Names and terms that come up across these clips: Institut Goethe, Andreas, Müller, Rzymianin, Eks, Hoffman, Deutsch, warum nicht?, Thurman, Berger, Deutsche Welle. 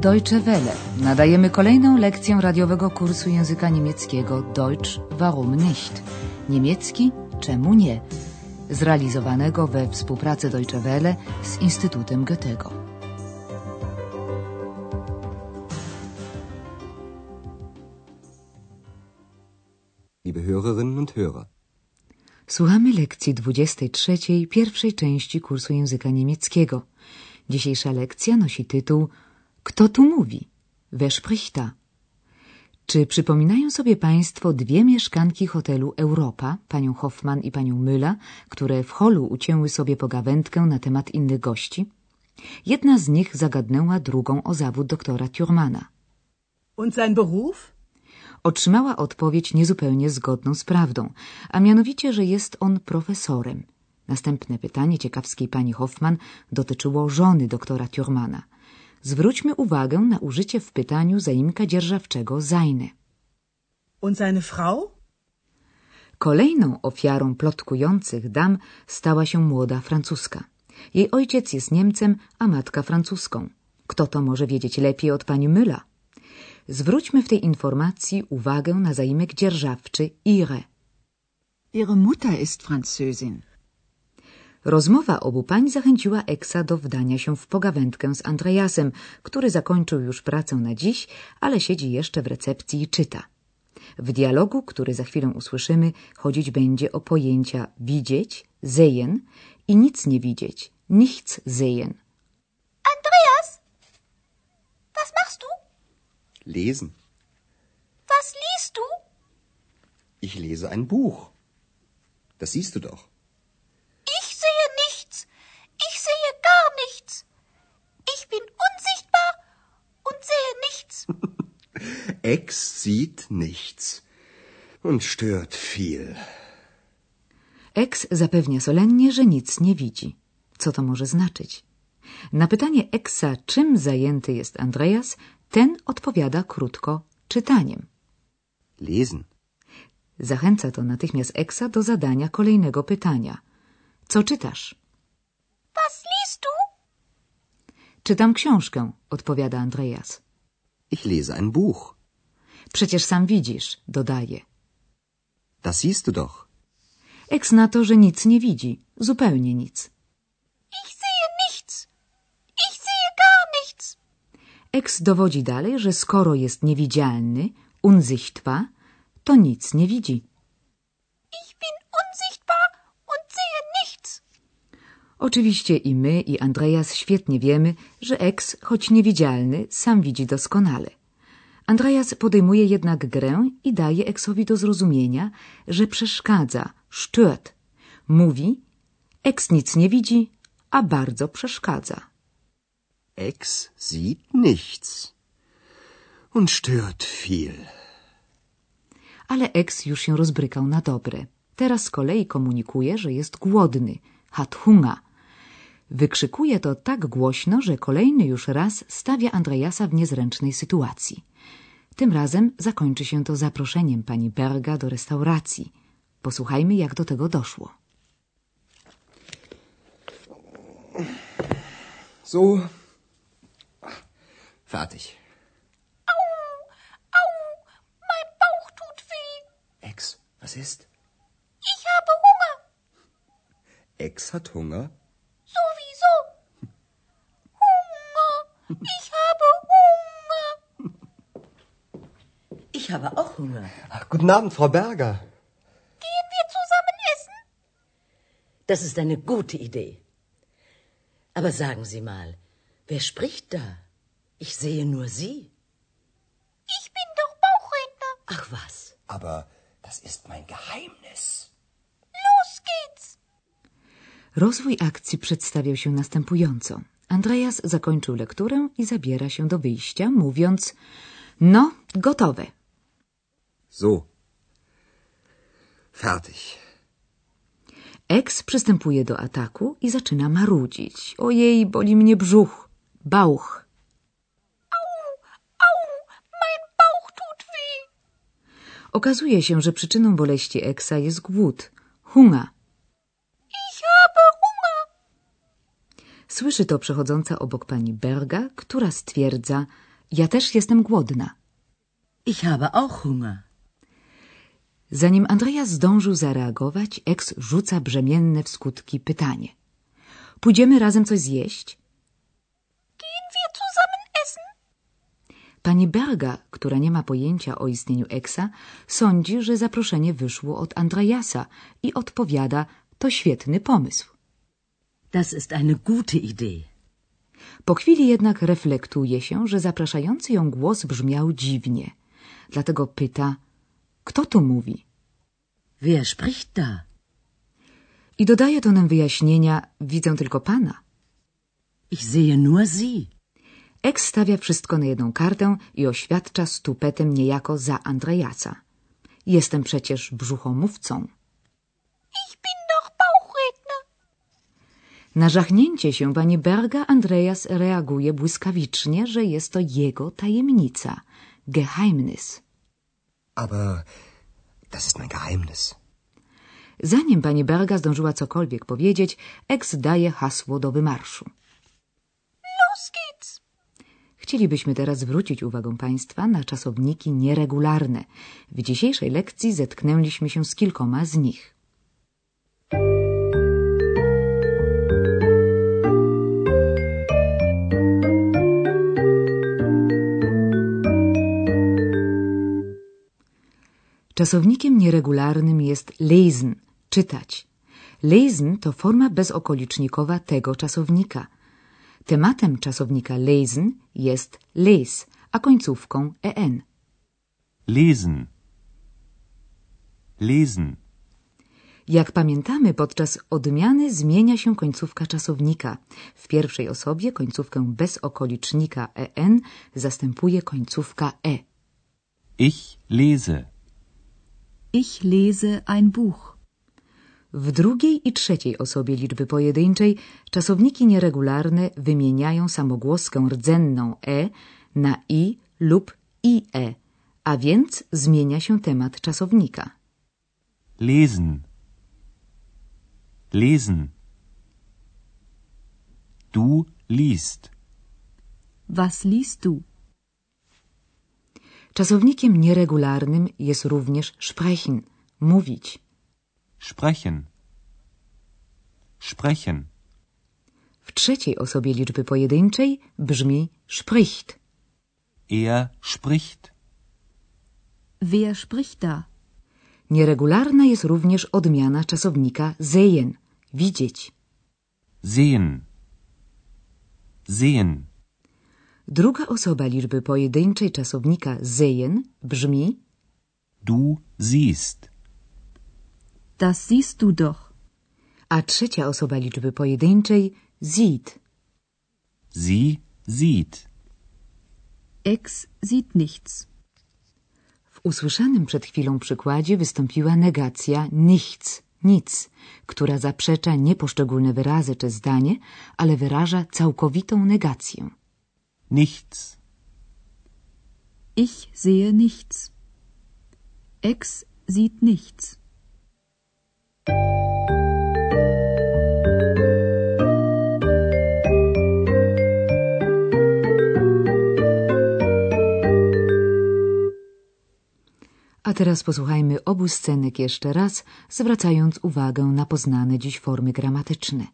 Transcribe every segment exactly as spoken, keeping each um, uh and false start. Deutsche Welle nadajemy kolejną lekcję radiowego kursu języka niemieckiego Deutsch, warum nicht? Niemiecki, czemu nie? Zrealizowanego we współpracy Deutsche Welle z Instytutem Goethego. Liebe Hörerinnen und Hörer. Słuchamy lekcji dwudziestej trzeciej, pierwszej części kursu języka niemieckiego. Dzisiejsza lekcja nosi tytuł Kto tu mówi? Wer spricht da? Czy przypominają sobie Państwo dwie mieszkanki hotelu Europa, panią Hoffman i panią Müller, które w holu ucięły sobie pogawędkę na temat innych gości? Jedna z nich zagadnęła drugą o zawód doktora Thurmana. Und sein Beruf? Otrzymała odpowiedź niezupełnie zgodną z prawdą, a mianowicie, że jest on profesorem. Następne pytanie ciekawskiej pani Hoffman dotyczyło żony doktora Thurmana. Zwróćmy uwagę na użycie w pytaniu zaimka dzierżawczego seine. Und seine Frau? Kolejną ofiarą plotkujących dam stała się młoda Francuska. Jej ojciec jest Niemcem, a matka Francuską. Kto to może wiedzieć lepiej od pani Müller? Zwróćmy w tej informacji uwagę na zaimek dzierżawczy ihre. Ihre Mutter ist Französin. Rozmowa obu pań zachęciła Eksa do wdania się w pogawędkę z Andreasem, który zakończył już pracę na dziś, ale siedzi jeszcze w recepcji i czyta. W dialogu, który za chwilę usłyszymy, chodzić będzie o pojęcia widzieć, sehen i nic nie widzieć, nichts sehen. Andreas, was machst du? Lesen. Was liest du? Ich lese ein Buch. Das siehst du doch. Eks sieht nichts und stört viel. Eks zapewnia solennie, że nic nie widzi. Co to może znaczyć? Na pytanie Eksa, czym zajęty jest Andreas, ten odpowiada krótko czytaniem. Lesen. Zachęca to natychmiast Eksa do zadania kolejnego pytania. Co czytasz? Was liest du? Czytam książkę, odpowiada Andreas. Ich lese ein Buch. Przecież sam widzisz, dodaje. Das siehst du doch. Eks na to, że nic nie widzi, zupełnie nic. Ich sehe nichts. Ich sehe gar nichts. Eks dowodzi dalej, że skoro jest niewidzialny, unsichtbar, to nic nie widzi. Ich bin unsichtbar und sehe nichts. Oczywiście i my, i Andreas świetnie wiemy, że Eks, choć niewidzialny, sam widzi doskonale. Andreas podejmuje jednak grę i daje Eksowi do zrozumienia, że przeszkadza, stört. Mówi, Eks nic nie widzi, a bardzo przeszkadza. Eks sieht nichts und stört viel. Ale Eks już się rozbrykał na dobre. Teraz z kolei komunikuje, że jest głodny, hat Hunger. Wykrzykuje to tak głośno, że kolejny już raz stawia Andreasa w niezręcznej sytuacji. Tym razem zakończy się to zaproszeniem pani Berga do restauracji. Posłuchajmy, jak do tego doszło. So. Fertig. Au, au, mein Bauch tut weh. Eks, was ist? Ich habe Hunger. Eks hat Hunger? Ich habe Hunger. Ich habe auch Hunger. Ach, guten Abend, Frau Berger. Gehen wir zusammen essen? Das ist eine gute Idee. Aber sagen Sie mal, wer spricht da? Ich sehe nur Sie. Ich bin doch Bauchredner. Ach was. Aber das ist mein Geheimnis. Los geht's. Rozwój akcji przedstawiał się następująco. Andreas zakończył lekturę i zabiera się do wyjścia, mówiąc – no, gotowe. So. Fertig. Eks przystępuje do ataku i zaczyna marudzić. Ojej, boli mnie brzuch. Bauch. Au, au, mein Bauch tut weh. Okazuje się, że przyczyną boleści Eksa jest głód. Hunger. Słyszy to przechodząca obok pani Berga, która stwierdza, Ja też jestem głodna. Ich habe auch Hunger. Zanim Andreas zdążył zareagować, Eks rzuca brzemienne w skutki pytanie. Pójdziemy razem coś zjeść? Gehen wir zusammen essen? Pani Berger, która nie ma pojęcia o istnieniu Eksa, sądzi, że zaproszenie wyszło od Andreasa i odpowiada, to świetny pomysł. Das ist eine gute Idee. Po chwili jednak reflektuje się, że zapraszający ją głos brzmiał dziwnie. Dlatego pyta, kto tu mówi? Wer spricht da? I dodaje tonem wyjaśnienia, widzę tylko pana. Ich sehe nur sie. Eks stawia wszystko na jedną kartę i oświadcza stupetem niejako za Andreasa. Jestem przecież brzuchomówcą. Ich bin doch Bauchredner. Na żachnięcie się pani Berger Andreas reaguje błyskawicznie, że jest to jego tajemnica. Geheimnis. Aber das ist mein Geheimnis. Zanim pani Berger zdążyła cokolwiek powiedzieć, Eks daje hasło do wymarszu. Los geht's! Chcielibyśmy teraz zwrócić uwagę Państwa na czasowniki nieregularne. W dzisiejszej lekcji zetknęliśmy się z kilkoma z nich. Czasownikiem nieregularnym jest lesen, czytać. Lesen to forma bezokolicznikowa tego czasownika. Tematem czasownika lesen jest les, a końcówką en. Lesen. Lesen. Jak pamiętamy, podczas odmiany zmienia się końcówka czasownika. W pierwszej osobie końcówkę bezokolicznika en zastępuje końcówka e. Ich lese. Ich lese ein Buch. W drugiej i trzeciej osobie liczby pojedynczej czasowniki nieregularne wymieniają samogłoskę rdzenną e na i lub ie, a więc zmienia się temat czasownika. Lesen. Lesen. Du liest. Was liest du? Czasownikiem nieregularnym jest również sprechen, mówić. Sprechen. Sprechen. W trzeciej osobie liczby pojedynczej brzmi spricht. Er spricht. Wer spricht da? Nieregularna jest również odmiana czasownika sehen, widzieć. Sehen. Sehen. Druga osoba liczby pojedynczej czasownika sehen brzmi Du siehst. Das siehst du doch. A trzecia osoba liczby pojedynczej sieht. Sie sieht. Eks sieht nichts. W usłyszanym przed chwilą przykładzie wystąpiła negacja nichts, nic, która zaprzecza nie poszczególne wyrazy czy zdanie, ale wyraża całkowitą negację. Nichts. Ich sehe nichts. Eks sieht nichts. A teraz posłuchajmy obu scenek jeszcze raz, zwracając uwagę na poznane dziś formy gramatyczne.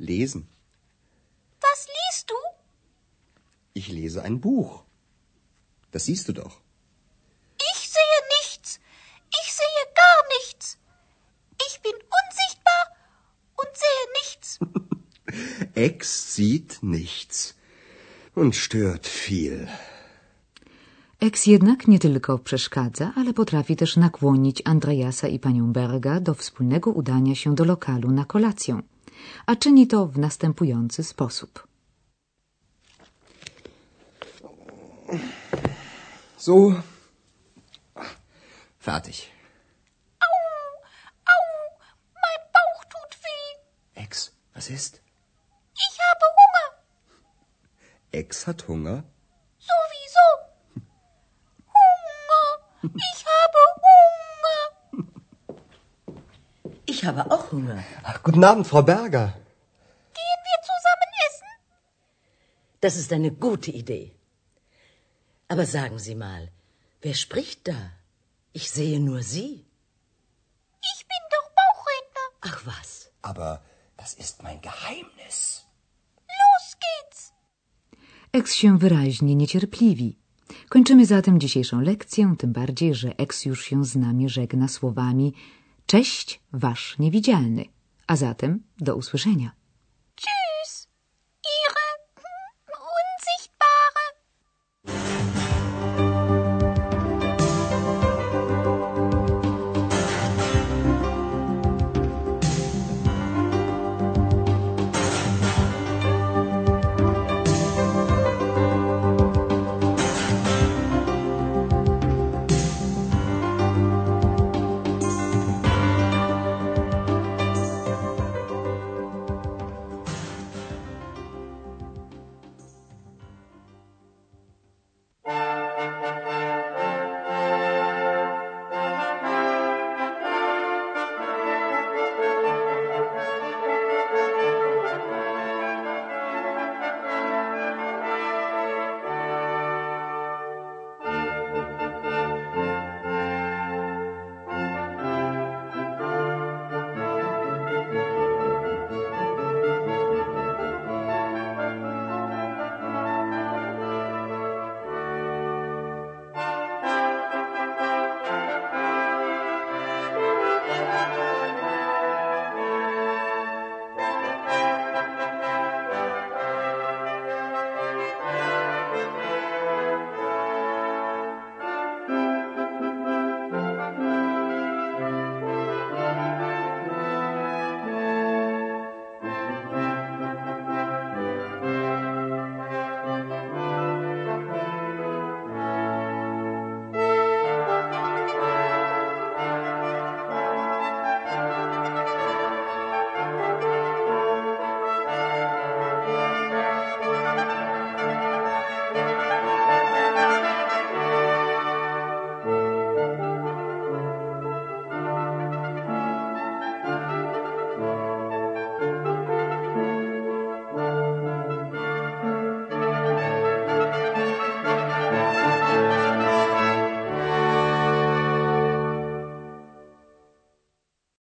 Lesen. Was liest du? Ich lese ein Buch. Das siehst du doch. Ich sehe nichts. Ich sehe gar nichts. Ich bin unsichtbar und sehe nichts. Eks sieht nichts und stört viel. Eks jednak nie tylko przeszkadza, ale potrafi też nakłonić Andreasa i panią Berger do wspólnego udania się do lokalu na kolację, a czyni to w następujący sposób. So, fertig. Au, au, mein Bauch tut weh. Eks, was ist? Ich habe Hunger. Eks hat Hunger? Sowieso. Hunger, ich habe Hunger. Ich habe auch Hunger. Ach, guten Abend, Frau Berger. Gehen wir zusammen essen? Das ist eine gute Idee. Aber sagen Sie mal, wer spricht da? Ich sehe nur Sie. Ich bin doch Bauchredner. Ach was. Aber das ist mein Geheimnis. Los geht's. Eks się wyraźnie niecierpliwi. Kończymy zatem dzisiejszą lekcję, tym bardziej, że Eks już się z nami żegna słowami: Cześć, wasz niewidzialny. A zatem do usłyszenia.